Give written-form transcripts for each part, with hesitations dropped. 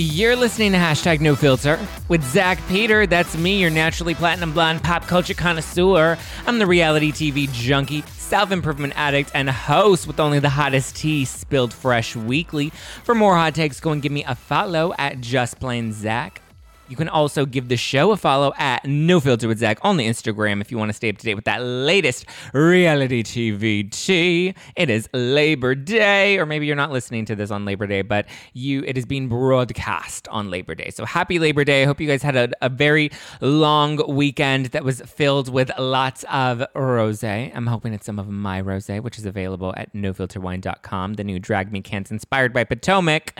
You're listening to Hashtag No Filter with Zach Peter. That's me, your naturally platinum blonde pop culture connoisseur. I'm the reality TV junkie, self-improvement addict, and host with only the hottest tea spilled fresh weekly. For more hot takes, go and give me a follow at Just Plain Zach. You can also give the show a follow at No Filter with Zach on the Instagram if you want to stay up to date with that latest reality TV tea. It is Labor Day, or maybe you're not listening to this on Labor Day, but it is being broadcast on Labor Day. So happy Labor Day. I hope you guys had a very long weekend that was filled with lots of rosé. I'm hoping it's some of my rosé, which is available at NoFilterWine.com. The new Drag Me Cans inspired by Potomac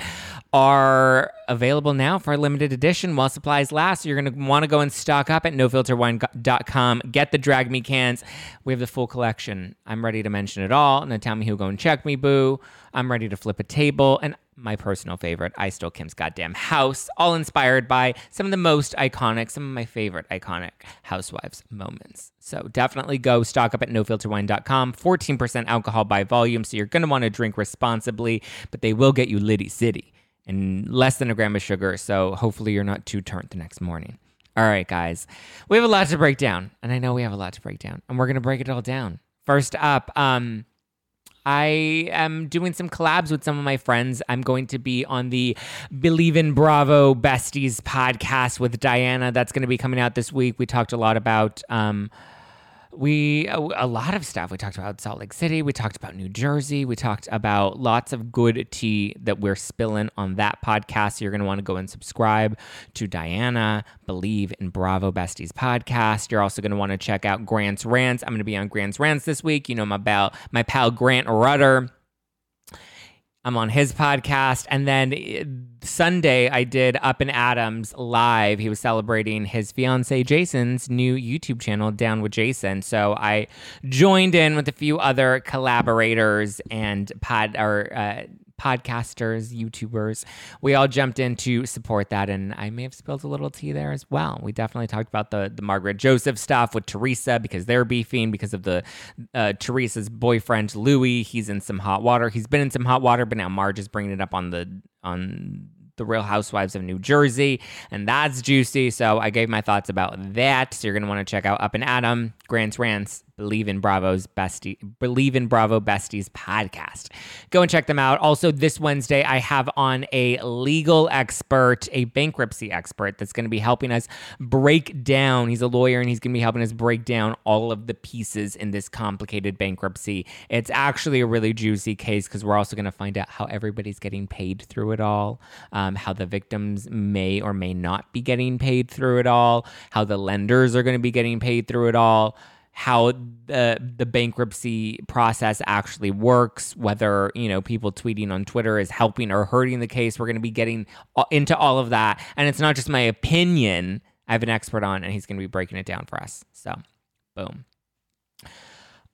are available now for a limited edition while supplies last. So you're going to want to go and stock up at NoFilterWine.com. Get the Drag Me Cans. We have the full collection. I'm ready to mention it all. Now tell me who, go and check me, boo. I'm ready to flip a table. And my personal favorite, I Stole Kim's Goddamn House, all inspired by some of the most iconic, some of my favorite iconic Housewives moments. So definitely go stock up at NoFilterWine.com. 14% alcohol by volume, so you're going to want to drink responsibly, but they will get you Liddy City. And less than a gram of sugar, so hopefully you're not too turnt the next morning. All right, guys. We have a lot to break down, and I know we have a lot to break down, and we're going to break it all down. First up, I am doing some collabs with some of my friends. I'm going to be on the Believe in Bravo Besties podcast with Diana. That's going to be coming out this week. We talked a lot about... a lot of stuff. We talked about Salt Lake City. We talked about New Jersey. We talked about lots of good tea that we're spilling on that podcast. So you're going to want to go and subscribe to Diana, Believe in Bravo Besties podcast. You're also going to want to check out Grant's Rants. I'm going to be on Grant's Rants this week. You know my pal Grant Rutter. I'm on his podcast. And then Sunday, I did Up in Adams Live. He was celebrating his fiancée Jason's new YouTube channel, Down with Jason. So I joined in with a few other collaborators and podcasters, YouTubers. We all jumped in to support that, and I may have spilled a little tea there as well. We definitely talked about the Margaret Joseph stuff with Teresa, because they're beefing because of the Teresa's boyfriend Louis. He's in some hot water. He's been in some hot water, but now Marge is bringing it up on the Real Housewives of New Jersey, and that's juicy. So I gave my thoughts about that. So you're going to want to check out Up and Adam, Grant's Rants, Believe in Bravo Besties podcast. Go and check them out. Also, this Wednesday, I have on a legal expert, a bankruptcy expert that's going to be helping us break down. He's a lawyer, and he's going to be helping us break down all of the pieces in this complicated bankruptcy. It's actually a really juicy case because we're also going to find out how everybody's getting paid through it all, how the victims may or may not be getting paid through it all, how the lenders are going to be getting paid through it all, how the bankruptcy process actually works, whether, you know, people tweeting on Twitter is helping or hurting the case. We're going to be getting into all of that. And it's not just my opinion. I have an expert on, and he's going to be breaking it down for us. So, boom.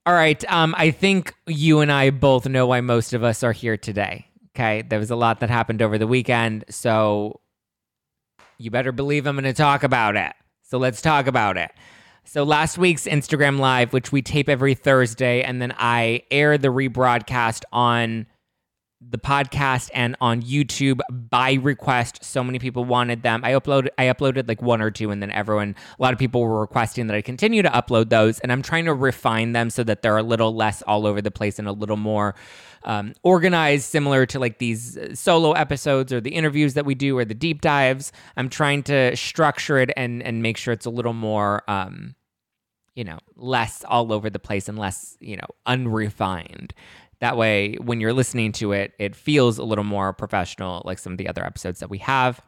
All right. I think you and I both know why most of us are here today. Okay. There was a lot that happened over the weekend. So you better believe I'm going to talk about it. So let's talk about it. So last week's Instagram Live, which we tape every Thursday, and then I air the rebroadcast on the podcast and on YouTube by request. So many people wanted them. I uploaded like one or two, and then a lot of people were requesting that I continue to upload those, and I'm trying to refine them so that they're a little less all over the place and a little more organized, similar to like these solo episodes or the interviews that we do or the deep dives. I'm trying to structure it and make sure it's a little more, less all over the place and less, unrefined. That way, when you're listening to it, it feels a little more professional, like some of the other episodes that we have.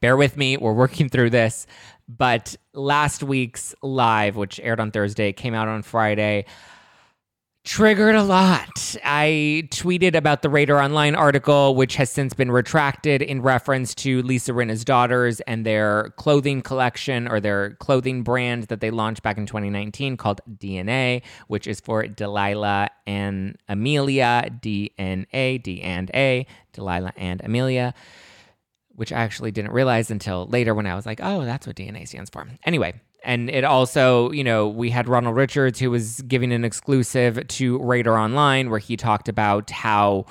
Bear with me. We're working through this. But last week's live, which aired on Thursday, came out on Friday, triggered a lot. I tweeted about the Radar Online article, which has since been retracted in reference to Lisa Rinna's daughters and their clothing collection or their clothing brand that they launched back in 2019 called DNA, which is for Delilah and Amelia, DNA, D and A, Delilah and Amelia, which I actually didn't realize until later when I was like, oh, that's what DNA stands for. Anyway. And it also, we had Ronald Richards, who was giving an exclusive to Radar Online, where he talked about how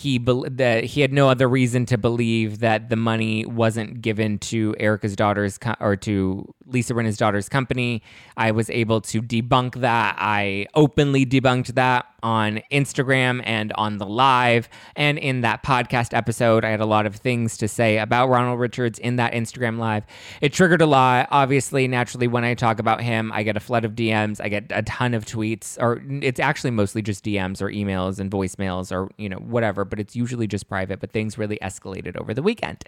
he had no other reason to believe that the money wasn't given to Erica's daughter's or to Lisa Rinna's daughter's company. I was able to debunk that. I openly debunked that on Instagram and on the live. And in that podcast episode, I had a lot of things to say about Ronald Richards in that Instagram live. It triggered a lot. Obviously, naturally, when I talk about him, I get a flood of DMs. I get a ton of tweets, or it's actually mostly just DMs or emails and voicemails or, you know, whatever. But it's usually just private, but things really escalated over the weekend.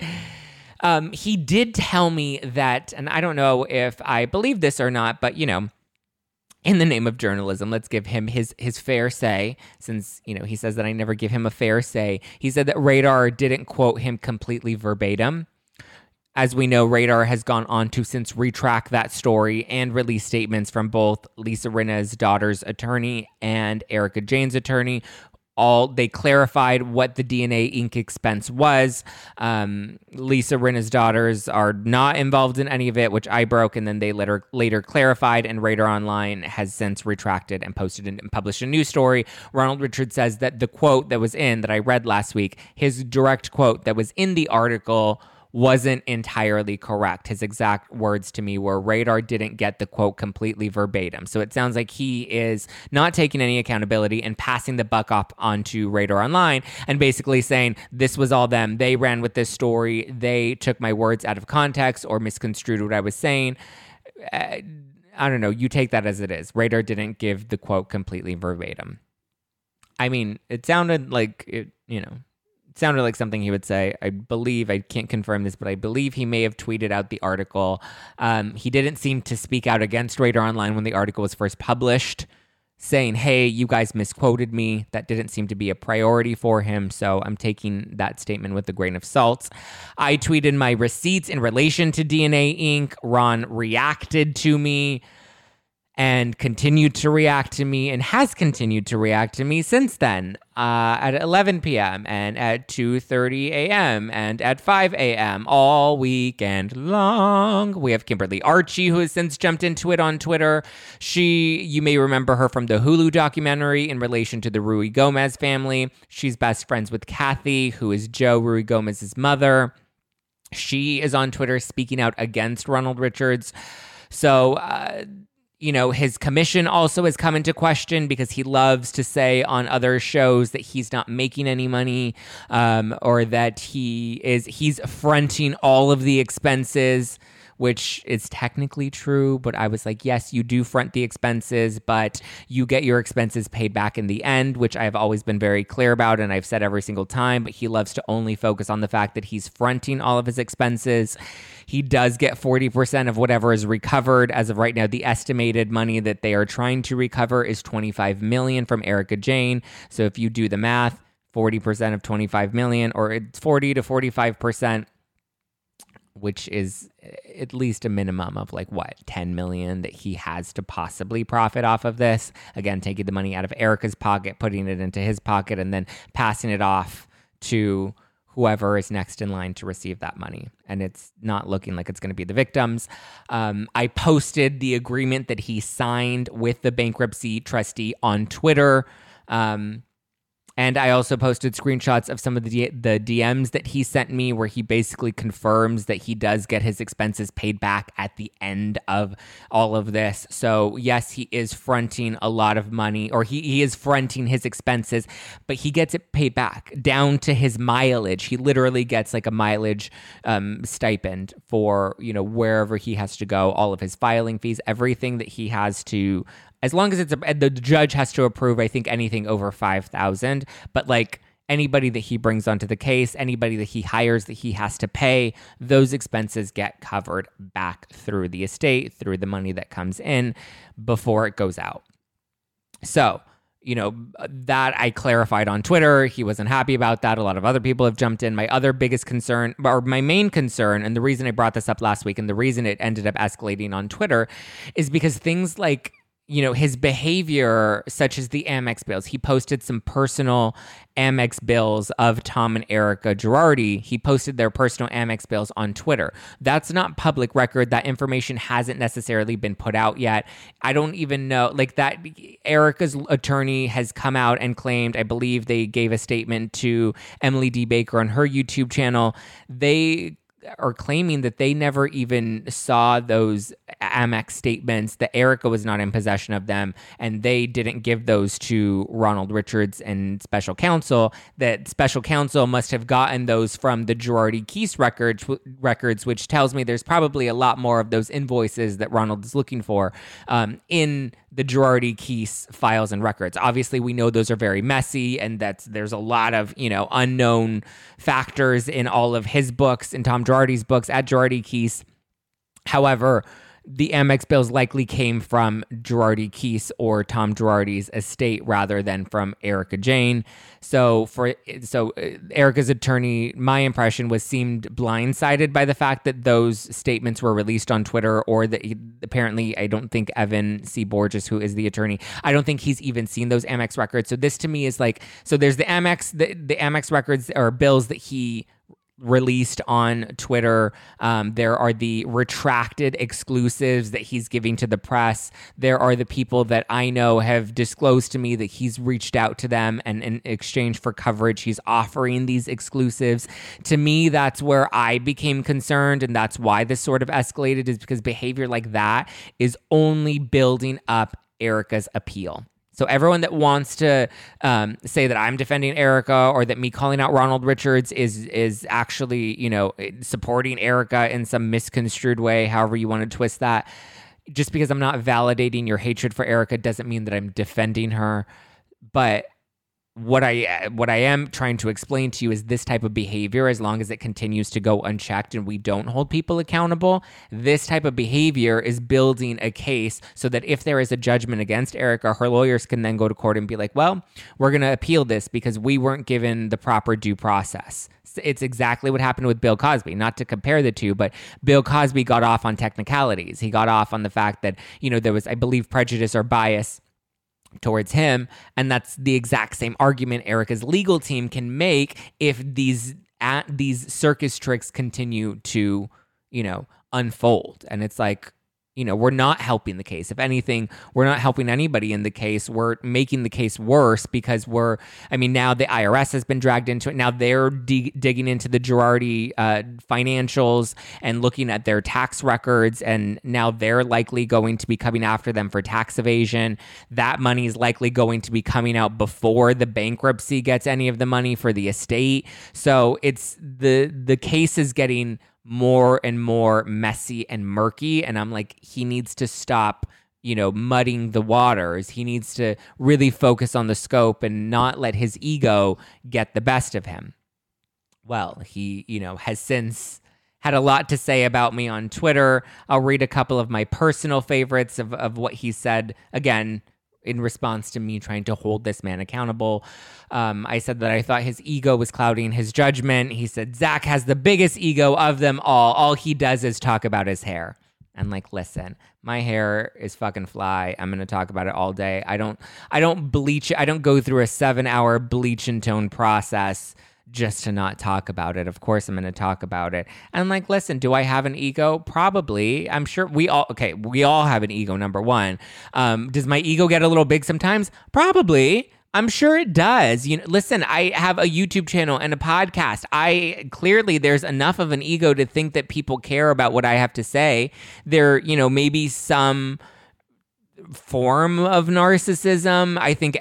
He did tell me that, and I don't know if I believe this or not, but, you know, in the name of journalism, let's give him his fair say, since, you know, he says that I never give him a fair say. He said that Radar didn't quote him completely verbatim. As we know, Radar has gone on to since retract that story and release statements from both Lisa Rinna's daughter's attorney and Erica Jayne's attorney. They clarified what the DNA Inc. expense was. Lisa Rinna's daughters are not involved in any of it, which I broke, and then they later clarified, and Radar Online has since retracted and posted and published a new story. Ronald Richards says that the quote that was that I read last week, his direct quote that was in the article wasn't entirely correct. His exact words to me were, Radar didn't get the quote completely verbatim. So it sounds like he is not taking any accountability and passing the buck off onto Radar Online and basically saying, this was all them. They ran with this story. They took my words out of context or misconstrued what I was saying. I don't know. You take that as it is. Radar didn't give the quote completely verbatim. I mean, it sounded like it, you know, sounded like something he would say. I believe, I can't confirm this, but I believe he may have tweeted out the article. He didn't seem to speak out against Radar Online when the article was first published, saying, hey, you guys misquoted me. That didn't seem to be a priority for him, so I'm taking that statement with a grain of salt. I tweeted my receipts in relation to DNA Inc. Ron reacted to me and continued to react to me and has continued to react to me since then at 11 p.m. and at 2:30 a.m. and at 5 a.m. all weekend long. We have Kimberly Archie, who has since jumped into it on Twitter. You may remember her from the Hulu documentary in relation to the Ruigomez family. She's best friends with Kathy, who is Joe Ruigomez's mother. She is on Twitter speaking out against Ronald Richards. So, you know, his commission also has come into question because he loves to say on other shows that he's not making any money or that he's fronting all of the expenses, which is technically true. But I was like, yes, you do front the expenses, but you get your expenses paid back in the end, which I've always been very clear about and I've said every single time. But he loves to only focus on the fact that he's fronting all of his expenses. He does get 40% of whatever is recovered. As of right now, the estimated money that they are trying to recover is $25 million from Erica Jayne. So if you do the math, 40% of $25 million, or it's 40 to 45%, which is at least a minimum of like what, 10 million that he has to possibly profit off of this. Again, taking the money out of Erica's pocket, putting it into his pocket, and then passing it off to whoever is next in line to receive that money. And it's not looking like it's going to be the victims. I posted the agreement that he signed with the bankruptcy trustee on Twitter. And I also posted screenshots of some of the DMs that he sent me, where he basically confirms that he does get his expenses paid back at the end of all of this. So yes, he is fronting a lot of money, or he is fronting his expenses, but he gets it paid back down to his mileage. He literally gets like a mileage stipend for, you know, wherever he has to go, all of his filing fees, everything that he has to. As long as it's the judge has to approve, I think, anything over $5,000. But like anybody that he brings onto the case, anybody that he hires that he has to pay, those expenses get covered back through the estate, through the money that comes in before it goes out. So, you know, that I clarified on Twitter. He wasn't happy about that. A lot of other people have jumped in. My other biggest concern, or my main concern, and the reason I brought this up last week and the reason it ended up escalating on Twitter, is because things like, you know, his behavior, such as the Amex bills. He posted some personal Amex bills of Tom and Erica Girardi. He posted their personal Amex bills on Twitter. That's not public record. That information hasn't necessarily been put out yet. I don't even know, like, that Erica's attorney has come out and claimed, I believe they gave a statement to Emily D. Baker on her YouTube channel. They are claiming that they never even saw those Amex statements, that Erica was not in possession of them, and they didn't give those to Ronald Richards and special counsel, that special counsel must have gotten those from the Girardi Keese records, which tells me there's probably a lot more of those invoices that Ronald is looking for in the Girardi Keese files and records. Obviously, we know those are very messy, and there's a lot of, you know, unknown factors in all of his books and Tom Girardi's books at Girardi Keese. However, the Amex bills likely came from Girardi Keese or Tom Girardi's estate rather than from Erica Jayne. So Erica's attorney, my impression was, seemed blindsided by the fact that those statements were released on Twitter, or that apparently, I don't think Evan C. Borges, who is the attorney, I don't think he's even seen those Amex records. So this to me is like, so there's the Amex records or bills that he released on Twitter. There are the retracted exclusives that he's giving to the press. There are the people that I know have disclosed to me that he's reached out to them, and in exchange for coverage, he's offering these exclusives. To me, that's where I became concerned, and that's why this sort of escalated, is because behavior like that is only building up Erica's appeal. So everyone that wants to say that I'm defending Erica, or that me calling out Ronald Richards is actually, you know, supporting Erica in some misconstrued way, however you want to twist that, just because I'm not validating your hatred for Erica doesn't mean that I'm defending her. But what I am trying to explain to you is this type of behavior, as long as it continues to go unchecked and we don't hold people accountable, this type of behavior is building a case so that if there is a judgment against Erica, her lawyers can then go to court and be like, well, we're going to appeal this because we weren't given the proper due process. It's exactly what happened with Bill Cosby. Not to compare the two, but Bill Cosby got off on technicalities. He got off on the fact that, you know, there was, I believe, prejudice or bias towards him, and that's the exact same argument Erica's legal team can make if these circus tricks continue to, you know, unfold. And it's like, you know, we're not helping the case. If anything, we're not helping anybody in the case. We're making the case worse because now the IRS has been dragged into it. Now they're digging into the Girardi financials and looking at their tax records. And now they're likely going to be coming after them for tax evasion. That money is likely going to be coming out before the bankruptcy gets any of the money for the estate. So it's the case is getting more and more messy and murky. And I'm like, he needs to stop, you know, muddying the waters. He needs to really focus on the scope and not let his ego get the best of him. Well, he, you know, has since had a lot to say about me on Twitter. I'll read a couple of my personal favorites of what he said. Again, in response to me trying to hold this man accountable. I said that I thought his ego was clouding his judgment. He said, Zach has the biggest ego of them all. All he does is talk about his hair. And like, listen, my hair is fucking fly. I'm going to talk about it all day. I don't bleach. I don't go through a 7-hour bleach and tone process just to not talk about it. Of course, I'm going to talk about it. And like, listen, do I have an ego? Probably. I'm sure we all have an ego, number one. Does my ego get a little big sometimes? Probably. I'm sure it does. You know, listen, I have a YouTube channel and a podcast. I clearly, there's enough of an ego to think that people care about what I have to say. There, you know, maybe some form of narcissism. I think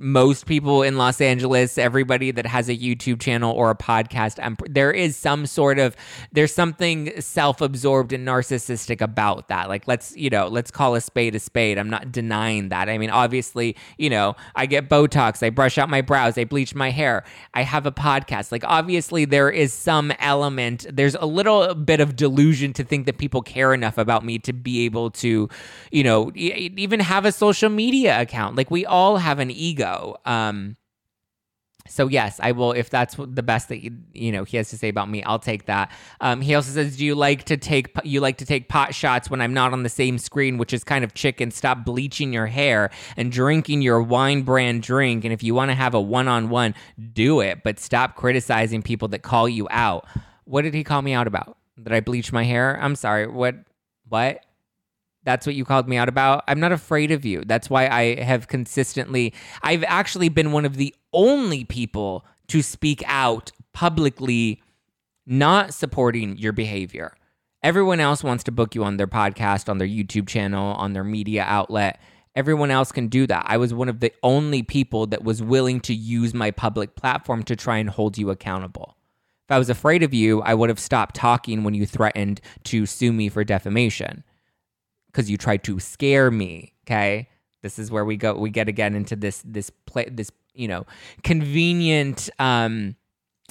most people in Los Angeles, everybody that has a YouTube channel or a podcast, there is there's something self-absorbed and narcissistic about that. Like, let's call a spade a spade. I'm not denying that. I mean, obviously, you know, I get Botox, I brush out my brows, I bleach my hair, I have a podcast. Like, obviously there is some element, there's a little bit of delusion to think that people care enough about me to be able to, you know, even have a social media account. Like, we all have an ego. So yes, I will. If that's the best that he has to say about me, I'll take that. He also says, "Do you like to take pot shots when I'm not on the same screen, which is kind of chicken. Stop bleaching your hair and drinking your wine brand drink. And if you want to have a one-on-one, do it. But stop criticizing people that call you out." What did he call me out about? That I bleach my hair? I'm sorry. What? That's what you called me out about? I'm not afraid of you. That's why I have consistently... I've actually been one of the only people to speak out publicly not supporting your behavior. Everyone else wants to book you on their podcast, on their YouTube channel, on their media outlet. Everyone else can do that. I was one of the only people that was willing to use my public platform to try and hold you accountable. If I was afraid of you, I would have stopped talking when you threatened to sue me for defamation. Because you tried to scare me, okay? This is where we go. We get again into this convenient,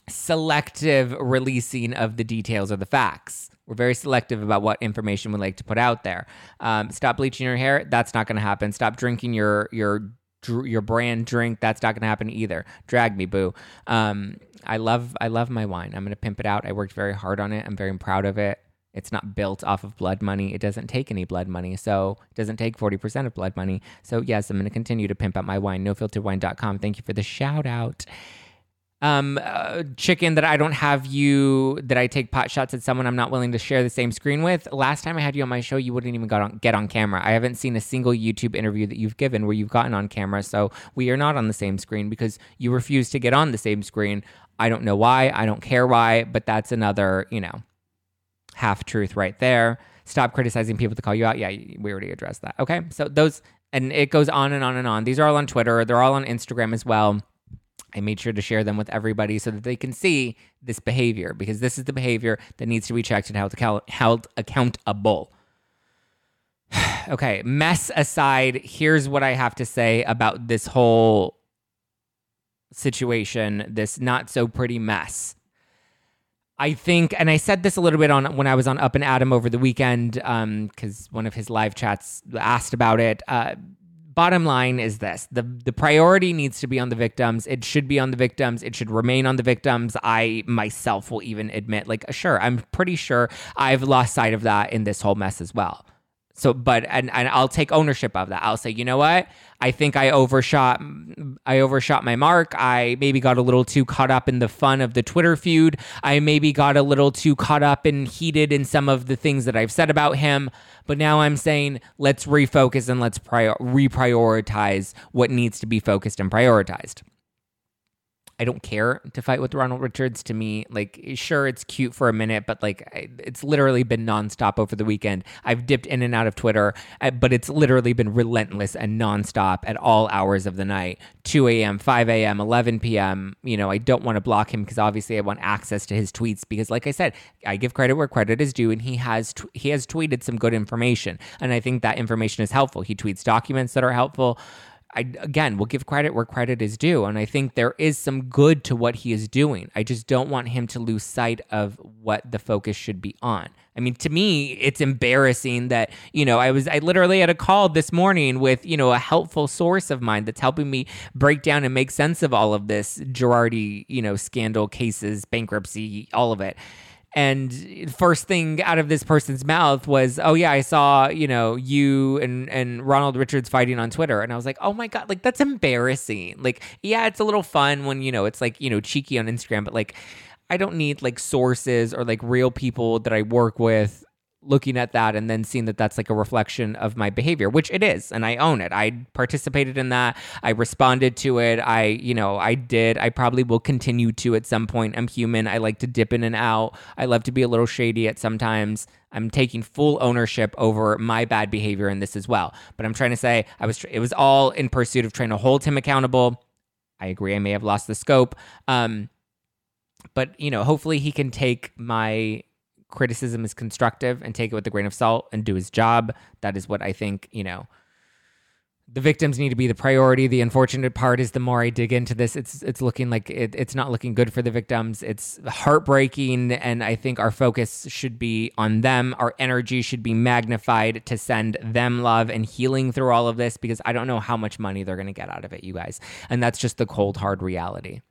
selective releasing of the details of the facts. We're very selective about what information we like to put out there. Stop bleaching your hair. That's not going to happen. Stop drinking your brand drink. That's not going to happen either. Drag me, boo. I love my wine. I'm going to pimp it out. I worked very hard on it. I'm very proud of it. It's not built off of blood money. It doesn't take any blood money. So it doesn't take 40% of blood money. So yes, I'm going to continue to pimp out my wine, NoFilterWine.com. Thank you for the shout out. Chicken that I don't have you, that I take pot shots at someone I'm not willing to share the same screen with. Last time I had you on my show, you wouldn't even get on camera. I haven't seen a single YouTube interview that you've given where you've gotten on camera. So we are not on the same screen because you refuse to get on the same screen. I don't know why. I don't care why, but that's another, half-truth right there. Stop criticizing people to call you out. Yeah, we already addressed that. Okay, so those, and it goes on and on and on. These are all on Twitter. They're all on Instagram as well. I made sure to share them with everybody so that they can see this behavior, because this is the behavior that needs to be checked and held accountable. Okay, mess aside, here's what I have to say about this whole situation, this not-so-pretty mess. I think, and I said this a little bit when I was on Up in Adam over the weekend, because one of his live chats asked about it. Bottom line is this: the priority needs to be on the victims. It should be on the victims. It should remain on the victims. I myself will even admit, I'm pretty sure I've lost sight of that in this whole mess as well. So, and I'll take ownership of that. I'll say, you know what? I think I overshot my mark. I maybe got a little too caught up in the fun of the Twitter feud. I maybe got a little too caught up and heated in some of the things that I've said about him. But now I'm saying, let's refocus and let's reprioritize what needs to be focused and prioritized. I don't care to fight with Ronald Richards. To me, sure, it's cute for a minute, but it's literally been nonstop over the weekend. I've dipped in and out of Twitter, but it's literally been relentless and nonstop at all hours of the night, 2 a.m., 5 a.m., 11 p.m. I don't want to block him because obviously I want access to his tweets because, like I said, I give credit where credit is due, and he has tweeted some good information, and I think that information is helpful. He tweets documents that are helpful. We'll give credit where credit is due. And I think there is some good to what he is doing. I just don't want him to lose sight of what the focus should be on. I mean, to me, it's embarrassing that, I literally had a call this morning with, a helpful source of mine that's helping me break down and make sense of all of this Girardi, scandal, cases, bankruptcy, all of it. And first thing out of this person's mouth was, oh yeah, I saw, you and Ronald Richards fighting on Twitter. And I was like, oh my God, that's embarrassing. Yeah, it's a little fun when, it's cheeky on Instagram, but I don't need sources or real people that I work with looking at that and then seeing that that's a reflection of my behavior, which it is. And I own it. I participated in that. I responded to it. I probably will continue to at some point. I'm human. I like to dip in and out. I love to be a little shady at sometimes. I'm taking full ownership over my bad behavior in this as well. But I'm trying to say it was all in pursuit of trying to hold him accountable. I agree. I may have lost the scope. But hopefully he can take my criticism is constructive and take it with a grain of salt and do his job. That is what I think, the victims need to be the priority. The unfortunate part is the more I dig into this, it's looking like it's not looking good for the victims. It's heartbreaking. And I think our focus should be on them. Our energy should be magnified to send them love and healing through all of this, because I don't know how much money they're going to get out of it, you guys. And that's just the cold, hard reality.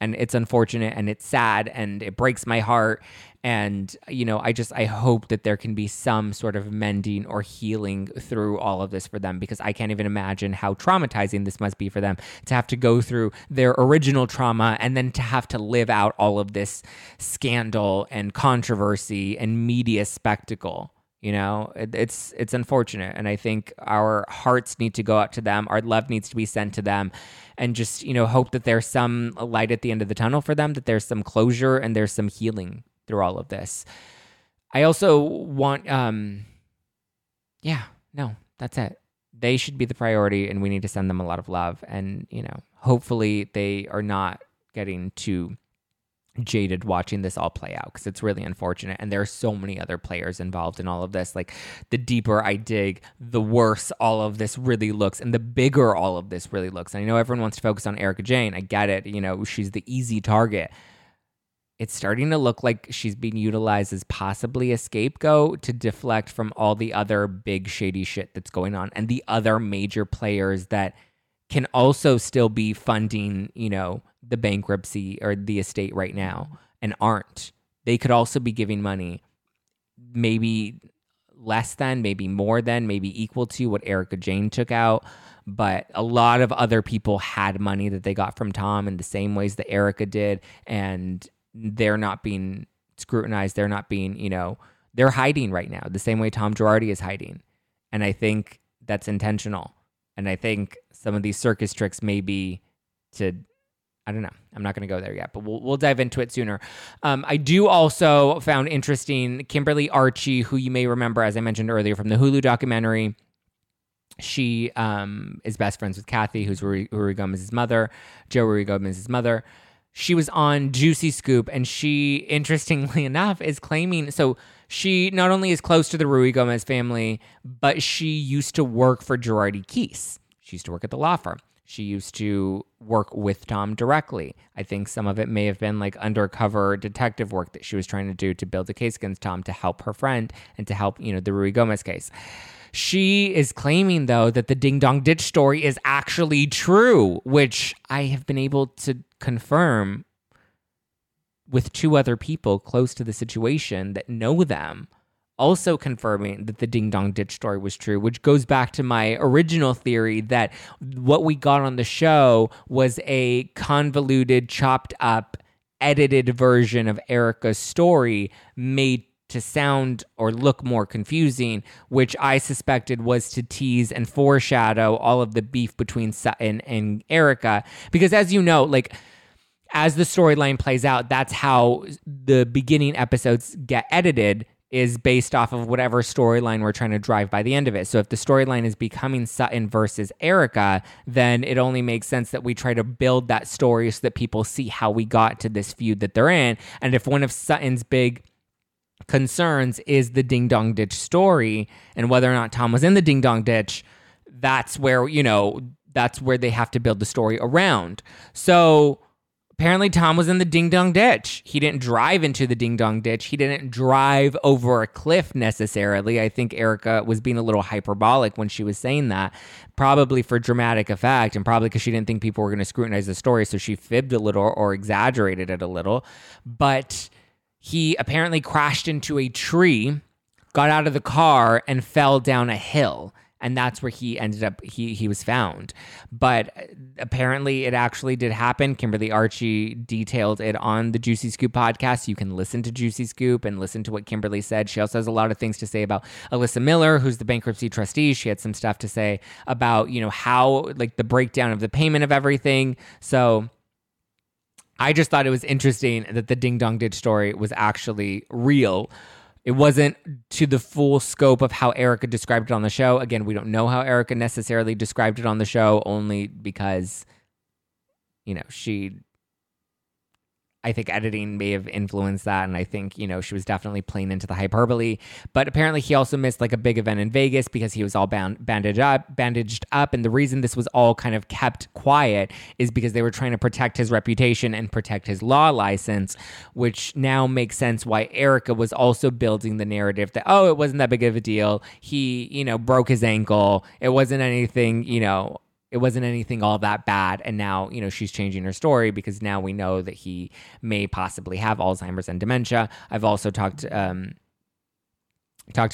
And it's unfortunate and it's sad and it breaks my heart. And, you know, I hope that there can be some sort of mending or healing through all of this for them, because I can't even imagine how traumatizing this must be for them to have to go through their original trauma and then to have to live out all of this scandal and controversy and media spectacle. You know, it's unfortunate. And I think our hearts need to go out to them. Our love needs to be sent to them, and just, you know, hope that there's some light at the end of the tunnel for them, that there's some closure and there's some healing through all of this. I also want, that's it. They should be the priority, and we need to send them a lot of love. And, you know, hopefully they are not getting too jaded watching this all play out, because it's really unfortunate. And there are so many other players involved in all of this. Like, the deeper I dig, the worse all of this really looks and the bigger all of this really looks. And I know everyone wants to focus on Erica Jayne. I get it. You know, she's the easy target. It's starting to look like she's being utilized as possibly a scapegoat to deflect from all the other big shady shit that's going on and the other major players that can also still be funding, you know, the bankruptcy or the estate right now and aren't. They could also be giving money, maybe less than, maybe more than, maybe equal to what Erica Jayne took out. But a lot of other people had money that they got from Tom in the same ways that Erica did. And they're not being scrutinized. They're not being, you know, they're hiding right now the same way Tom Girardi is hiding. And I think that's intentional. And I think some of these circus tricks may be to, I don't know. I'm not going to go there yet, but we'll dive into it sooner. I do also found interesting Kimberly Archie, who you may remember, as I mentioned earlier, from the Hulu documentary. She is best friends with Kathy, who's Ruigomez's mother, Joe Ruigomez's mother. She was on Juicy Scoop, and she, interestingly enough, is claiming... So she not only is close to the Ruigomez family, but she used to work for Girardi Keese. She used to work at the law firm. She used to work with Tom directly. I think some of it may have been like undercover detective work that she was trying to do to build a case against Tom to help her friend and to help, you know, the Ruigomez case. She is claiming, though, that the Ding Dong Ditch story is actually true, which I have been able to confirm with two other people close to the situation that know them, also confirming that the Ding Dong Ditch story was true, which goes back to my original theory that what we got on the show was a convoluted, chopped up, edited version of Erica's story made to sound or look more confusing, which I suspected was to tease and foreshadow all of the beef between Sutton and Erica. Because, as you know, like... as the storyline plays out, that's how the beginning episodes get edited, is based off of whatever storyline we're trying to drive by the end of it. So if the storyline is becoming Sutton versus Erica, then it only makes sense that we try to build that story so that people see how we got to this feud that they're in. And if one of Sutton's big concerns is the Ding Dong Ditch story and whether or not Tom was in the Ding Dong Ditch, that's where, you know, that's where they have to build the story around. So... apparently, Tom was in the Ding Dong Ditch. He didn't drive into the Ding Dong Ditch. He didn't drive over a cliff necessarily. I think Erica was being a little hyperbolic when she was saying that, probably for dramatic effect and probably because she didn't think people were going to scrutinize the story, so she fibbed a little or exaggerated it a little. But he apparently crashed into a tree, got out of the car, and fell down a hill. And that's where he ended up, he was found. But apparently it actually did happen. Kimberly Archie detailed it on the Juicy Scoop podcast. You can listen to Juicy Scoop and listen to what Kimberly said. She also has a lot of things to say about Alyssa Miller, who's the bankruptcy trustee. She had some stuff to say about, you know, how, like, the breakdown of the payment of everything. So I just thought it was interesting that the Ding Dong Ditch story was actually real. It wasn't to the full scope of how Erica described it on the show. Again, we don't know how Erica necessarily described it on the show, only because, you know, she, I think editing may have influenced that. And I think, you know, she was definitely playing into the hyperbole. But apparently he also missed like a big event in Vegas because he was all bandaged up. And the reason this was all kind of kept quiet is because they were trying to protect his reputation and protect his law license, which now makes sense why Erica was also building the narrative that, oh, it wasn't that big of a deal. He, you know, broke his ankle. It wasn't anything, you know, it wasn't anything all that bad. And now, you know, she's changing her story because now we know that he may possibly have Alzheimer's and dementia. I've also talked to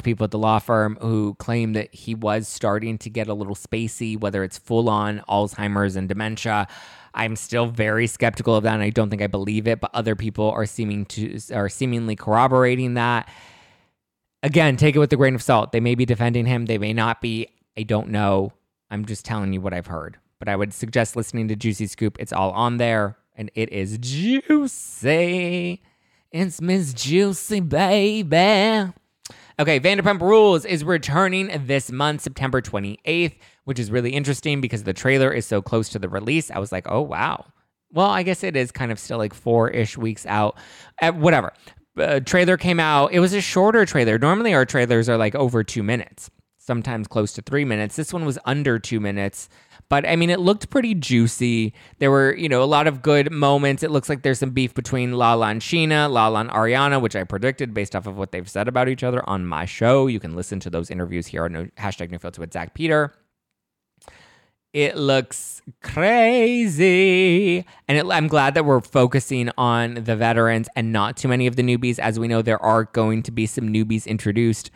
people at the law firm who claim that he was starting to get a little spacey, whether it's full-on Alzheimer's and dementia. I'm still very skeptical of that, and I don't think I believe it, but other people are seemingly corroborating that. Again, take it with a grain of salt. They may be defending him. They may not be. I don't know. I'm just telling you what I've heard. But I would suggest listening to Juicy Scoop. It's all on there, and it is juicy. It's Miss Juicy, baby. Okay, Vanderpump Rules is returning this month, September 28th, which is really interesting because the trailer is so close to the release. I was like, oh, wow. Well, I guess it is kind of still like 4-ish weeks out. Whatever. Trailer came out. It was a shorter trailer. Normally our trailers are like over 2 minutes, sometimes close to 3 minutes. This one was under 2 minutes. But, I mean, it looked pretty juicy. There were, you know, a lot of good moments. It looks like there's some beef between Lala and Sheena, Lala and Ariana, which I predicted based off of what they've said about each other on my show. You can listen to those interviews here on Hashtag No Filter with Zach Peter. It looks crazy. And I'm glad that we're focusing on the veterans and not too many of the newbies. As we know, there are going to be some newbies introduced.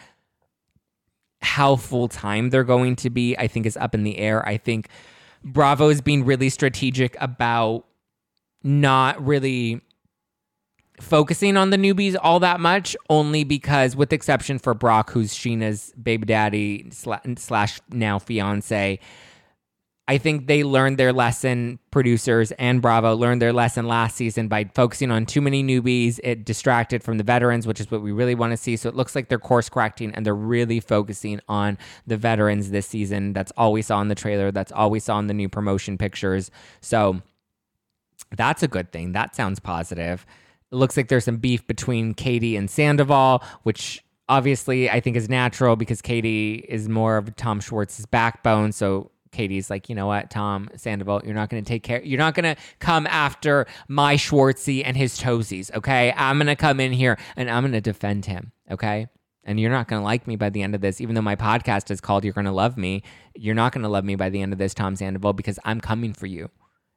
How full-time they're going to be, I think, is up in the air. I think Bravo is being really strategic about not really focusing on the newbies all that much, only because, with exception for Brock, who's Sheena's baby daddy slash now fiance, I think they learned their lesson, producers and Bravo learned their lesson last season by focusing on too many newbies. It distracted from the veterans, which is what we really want to see. So it looks like they're course correcting and they're really focusing on the veterans this season. That's all we saw in the trailer. That's all we saw in the new promotion pictures. So that's a good thing. That sounds positive. It looks like there's some beef between Katie and Sandoval, which obviously I think is natural because Katie is more of Tom Schwartz's backbone. So Katie's like, you know what, Tom Sandoval, you're not going to take care. You're not going to come after my Schwartzy and his toesies, okay? I'm going to come in here and I'm going to defend him, okay? And you're not going to like me by the end of this. Even though my podcast is called You're Going to Love Me, you're not going to love me by the end of this, Tom Sandoval, because I'm coming for you.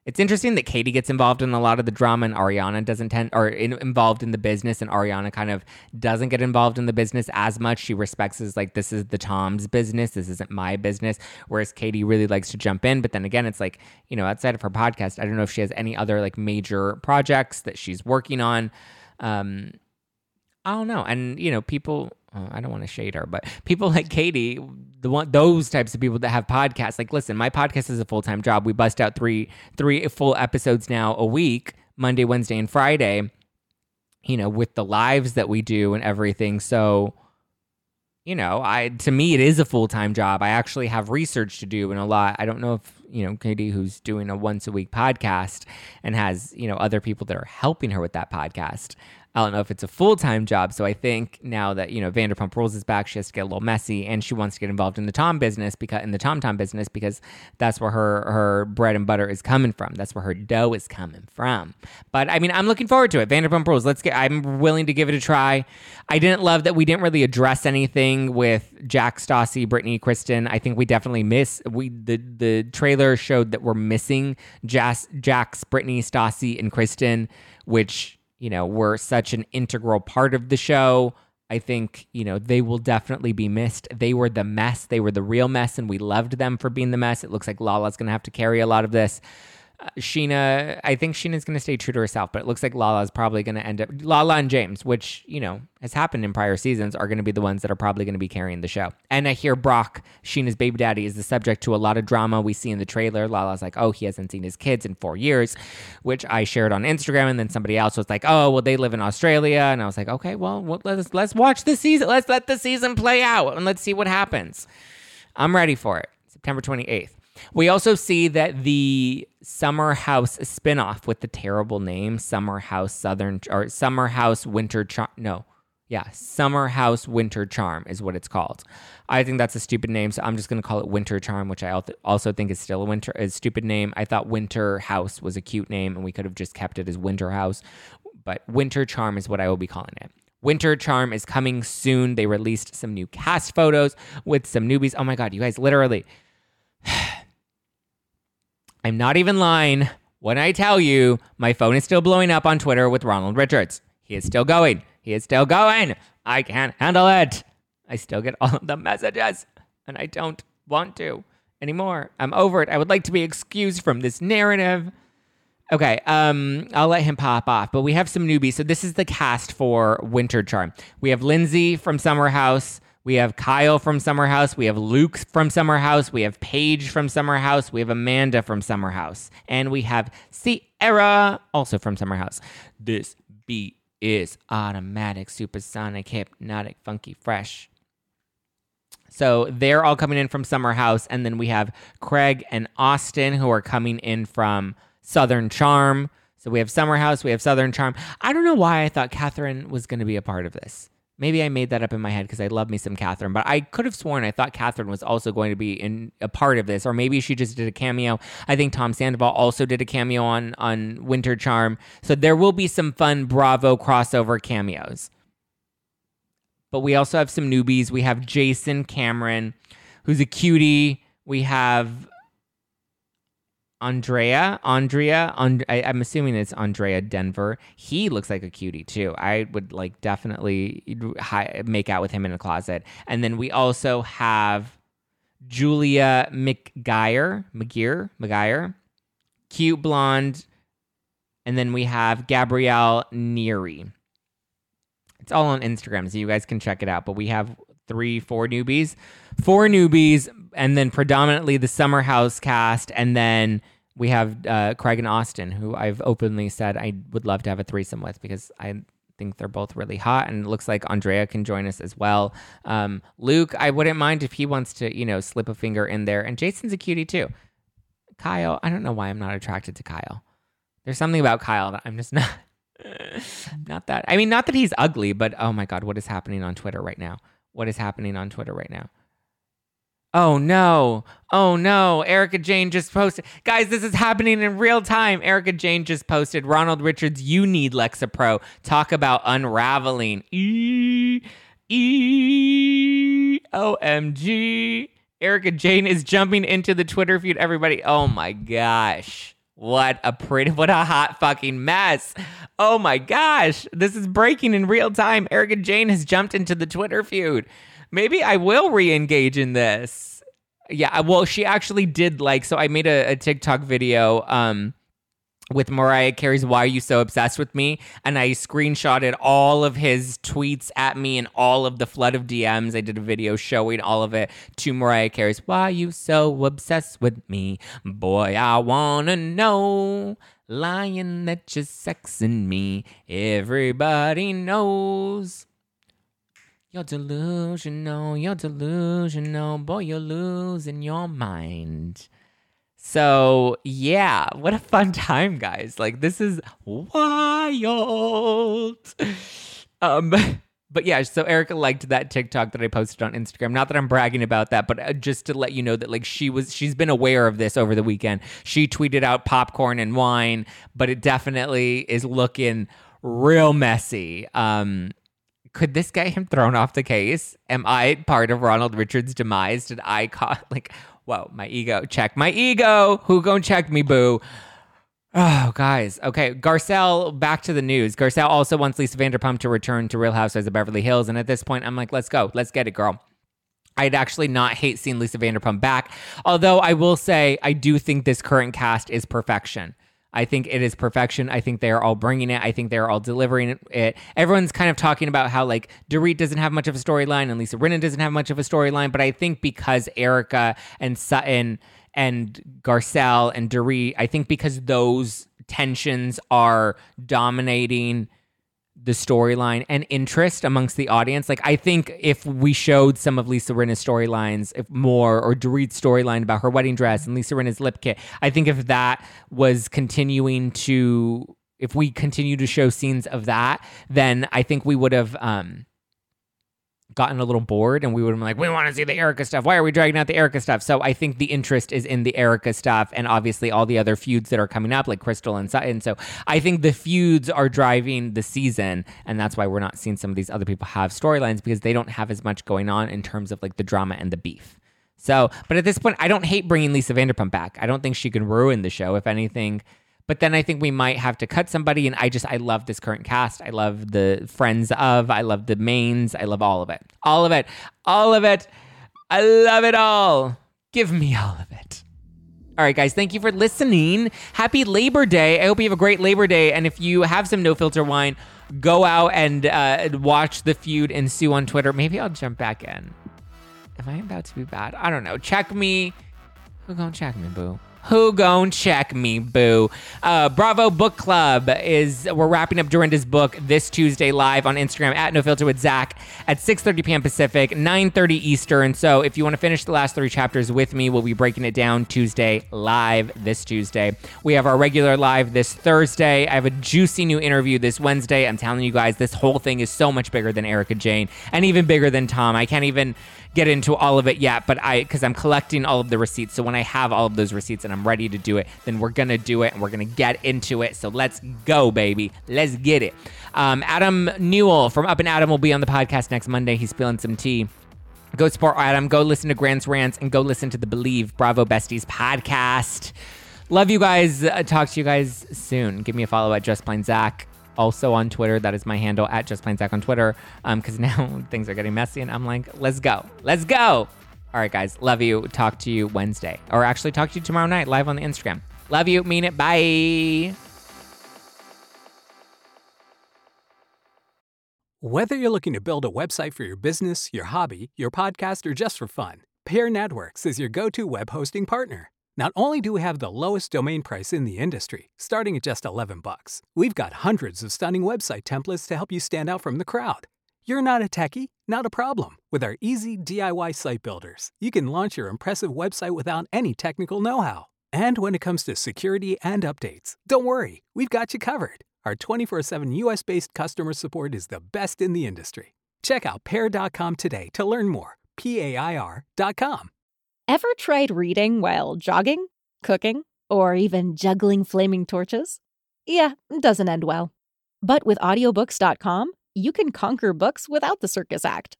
It's interesting that Katie gets involved in a lot of the drama and Ariana doesn't involved in the business, and Ariana kind of doesn't get involved in the business as much. She respects is like, this is the Tom's business. This isn't my business. Whereas Katie really likes to jump in. But then again, it's like, you know, outside of her podcast, I don't know if she has any other like major projects that she's working on. I don't know. And, you know, people, I don't want to shade her, but people like Katie, those types of people that have podcasts, like, listen, my podcast is a full-time job. We bust out three full episodes now a week, Monday, Wednesday, and Friday, you know, with the lives that we do and everything. So, you know, to me, it is a full-time job. I actually have research to do and a lot. I don't know if, you know, Katie, who's doing a once-a-week podcast and has, you know, other people that are helping her with that podcast, I don't know if it's a full-time job. So I think now that, you know, Vanderpump Rules is back, she has to get a little messy and she wants to get involved in the Tom business because that's where her bread and butter is coming from. That's where her dough is coming from. But I mean, I'm looking forward to it. Vanderpump Rules. I'm willing to give it a try. I didn't love that we didn't really address anything with Jax, Stassi, Brittany, Kristen. I think we definitely the trailer showed that we're missing Jax, Brittany, Stassi, and Kristen, which, you know, were such an integral part of the show. I think, you know, they will definitely be missed. They were the mess. They were the real mess, and we loved them for being the mess. It looks like Lala's going to have to carry a lot of this. Sheena, I think Sheena's going to stay true to herself, but it looks like Lala's probably going to end up... Lala and James, which, you know, has happened in prior seasons, are going to be the ones that are probably going to be carrying the show. And I hear Brock, Sheena's baby daddy, is the subject to a lot of drama we see in the trailer. Lala's like, oh, he hasn't seen his kids in 4 years, which I shared on Instagram, and then somebody else was like, oh, well, they live in Australia, and I was like, okay, well, let's watch the season. Let's let the season play out, and let's see what happens. I'm ready for it. September 28th. We also see that the Summer House spinoff with the terrible name, Summer House Winter Charm is what it's called. I think that's a stupid name, so I'm just going to call it Winter Charm, which I also think is still a stupid name. I thought Winter House was a cute name, and we could have just kept it as Winter House, but Winter Charm is what I will be calling it. Winter Charm is coming soon. They released some new cast photos with some newbies. Oh my God, you guys, literally... I'm not even lying when I tell you my phone is still blowing up on Twitter with Ronald Richards. He is still going. He is still going. I can't handle it. I still get all of the messages, and I don't want to anymore. I'm over it. I would like to be excused from this narrative. Okay, I'll let him pop off, but we have some newbies. So this is the cast for Winter Charm. We have Lindsay from Summer House. We have Kyle from Summer House. We have Luke from Summer House. We have Paige from Summer House. We have Amanda from Summer House. And we have Sierra, also from Summer House. This beat is automatic, supersonic, hypnotic, funky, fresh. So they're all coming in from Summer House. And then we have Craig and Austin, who are coming in from Southern Charm. So we have Summer House, we have Southern Charm. I don't know why I thought Catherine was going to be a part of this. Maybe I made that up in my head because I love me some Catherine, but I could have sworn I thought Catherine was also going to be in a part of this, or maybe she just did a cameo. I think Tom Sandoval also did a cameo on Winter Charm. So there will be some fun Bravo crossover cameos. But we also have some newbies. We have Jason Cameron, who's a cutie. We have I'm assuming it's Andrea Denver. He looks like a cutie too. I would like definitely make out with him in a closet. And then we also have Julia McGuire, cute blonde. And then we have Gabrielle Neary. It's all on Instagram, so you guys can check it out. But we have four newbies, and then predominantly the Summer House cast. And then we have Craig and Austin, who I've openly said I would love to have a threesome with because I think they're both really hot. And it looks like Andrea can join us as well. Luke, I wouldn't mind if he wants to, slip a finger in there. And Jason's a cutie too. Kyle, I don't know why I'm not attracted to Kyle. There's something about Kyle that I'm just not. Not that. I mean, not that he's ugly, but oh my God, what is happening on Twitter right now? Oh no. Erica Jayne just posted. Guys, this is happening in real time. Erica Jayne just posted, Ronald Richards, you need Lexapro. Talk about unraveling. OMG. Erica Jayne is jumping into the Twitter feud, everybody. Oh my gosh. What a hot fucking mess. Oh my gosh. This is breaking in real time. Erica Jayne has jumped into the Twitter feud. Maybe I will re-engage in this. Yeah, well, she actually did so I made a TikTok video with Mariah Carey's Why Are You So Obsessed With Me? And I screenshotted all of his tweets at me and all of the flood of DMs. I did a video showing all of it to Mariah Carey's Why Are You So Obsessed With Me? Boy, I wanna know. Lying that you're sexing me. Everybody knows. You're delusional. Boy, you're losing your mind. So, yeah, what a fun time, guys. This is wild. But yeah, so Erica liked that TikTok that I posted on Instagram. Not that I'm bragging about that, but just to let you know that she's been aware of this over the weekend. She tweeted out popcorn and wine, but it definitely is looking real messy. Could this get him thrown off the case? Am I part of Ronald Richards' demise? Did I cause whoa, my ego. Check my ego. Who gonna check me, boo? Oh, guys. Okay, Garcelle, back to the news. Garcelle also wants Lisa Vanderpump to return to Real Housewives of Beverly Hills. And at this point, I'm like, let's go. Let's get it, girl. I'd actually not hate seeing Lisa Vanderpump back. Although I will say, I do think this current cast is perfection. I think it is perfection. I think they're all bringing it. I think they're all delivering it. Everyone's kind of talking about how Dorit doesn't have much of a storyline and Lisa Rinna doesn't have much of a storyline. But I think because Erica and Sutton and Garcelle and Dorit, I think because those tensions are dominating the storyline and interest amongst the audience. I think if we showed some of Lisa Rinna's storylines, or Dorit's storyline about her wedding dress and Lisa Rinna's lip kit, I think if that was if we continue to show scenes of that, then I think we would have gotten a little bored and we would have been we want to see the Erica stuff. Why are we dragging out the Erica stuff? So I think the interest is in the Erica stuff and obviously all the other feuds that are coming up Crystal and Sutton. So I think the feuds are driving the season, and that's why we're not seeing some of these other people have storylines because they don't have as much going on in terms of the drama and the beef. So, but at this point, I don't hate bringing Lisa Vanderpump back. I don't think she can ruin the show, if anything. But then I think we might have to cut somebody. And I love this current cast. I love the friends of, I love the mains. I love all of it. All of it. All of it. I love it all. Give me all of it. All right, guys, thank you for listening. Happy Labor Day. I hope you have a great Labor Day. And if you have some No Filter wine, go out and watch the feud ensue on Twitter. Maybe I'll jump back in. Am I about to be bad? I don't know. Check me. Who gonna check me, boo? Who gonna check me, boo? Bravo Book Club we're wrapping up Dorinda's book this Tuesday live on Instagram at NoFilter with Zach at 6:30 p.m. Pacific, 9:30 Eastern. So if you want to finish the last three chapters with me, we'll be breaking it down Tuesday live this Tuesday. We have our regular live this Thursday. I have a juicy new interview this Wednesday. I'm telling you guys, this whole thing is so much bigger than Erica Jayne and even bigger than Tom. I can't even get into all of it yet, but because I'm collecting all of the receipts. So when I have all of those receipts and I'm ready to do it, then we're going to do it and we're going to get into it. So let's go, baby. Let's get it. Adam Newell from Up in Adam will be on the podcast next Monday. He's spilling some tea. Go support Adam. Go listen to Grant's Rants and go listen to the Believe Bravo Besties podcast. Love you guys. Talk to you guys soon. Give me a follow at Just Plain Zach. Also on Twitter, that is my handle, at Just Plain Zach on Twitter, because now things are getting messy, and I'm like, let's go. Let's go. All right, guys. Love you. Talk to you Wednesday. Or actually, talk to you tomorrow night live on the Instagram. Love you. Mean it. Bye. Whether you're looking to build a website for your business, your hobby, your podcast, or just for fun, Pear Networks is your go-to web hosting partner. Not only do we have the lowest domain price in the industry, starting at just $11, we've got hundreds of stunning website templates to help you stand out from the crowd. You're not a techie? Not a problem. With our easy DIY site builders, you can launch your impressive website without any technical know-how. And when it comes to security and updates, don't worry, we've got you covered. Our 24/7 US-based customer support is the best in the industry. Check out Pear.com today to learn more. PAIR.com. Ever tried reading while jogging, cooking, or even juggling flaming torches? Yeah, doesn't end well. But with audiobooks.com, you can conquer books without the circus act.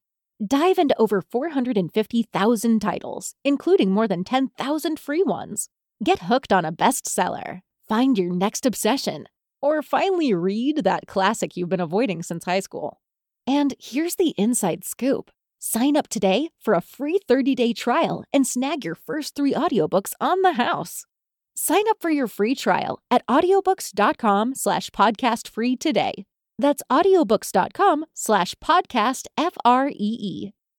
Dive into over 450,000 titles, including more than 10,000 free ones. Get hooked on a bestseller, find your next obsession, or finally read that classic you've been avoiding since high school. And here's the inside scoop. Sign up today for a free 30-day trial and snag your first 3 audiobooks on the house. Sign up for your free trial at audiobooks.com/podcastfree today. That's audiobooks.com/podcastfree.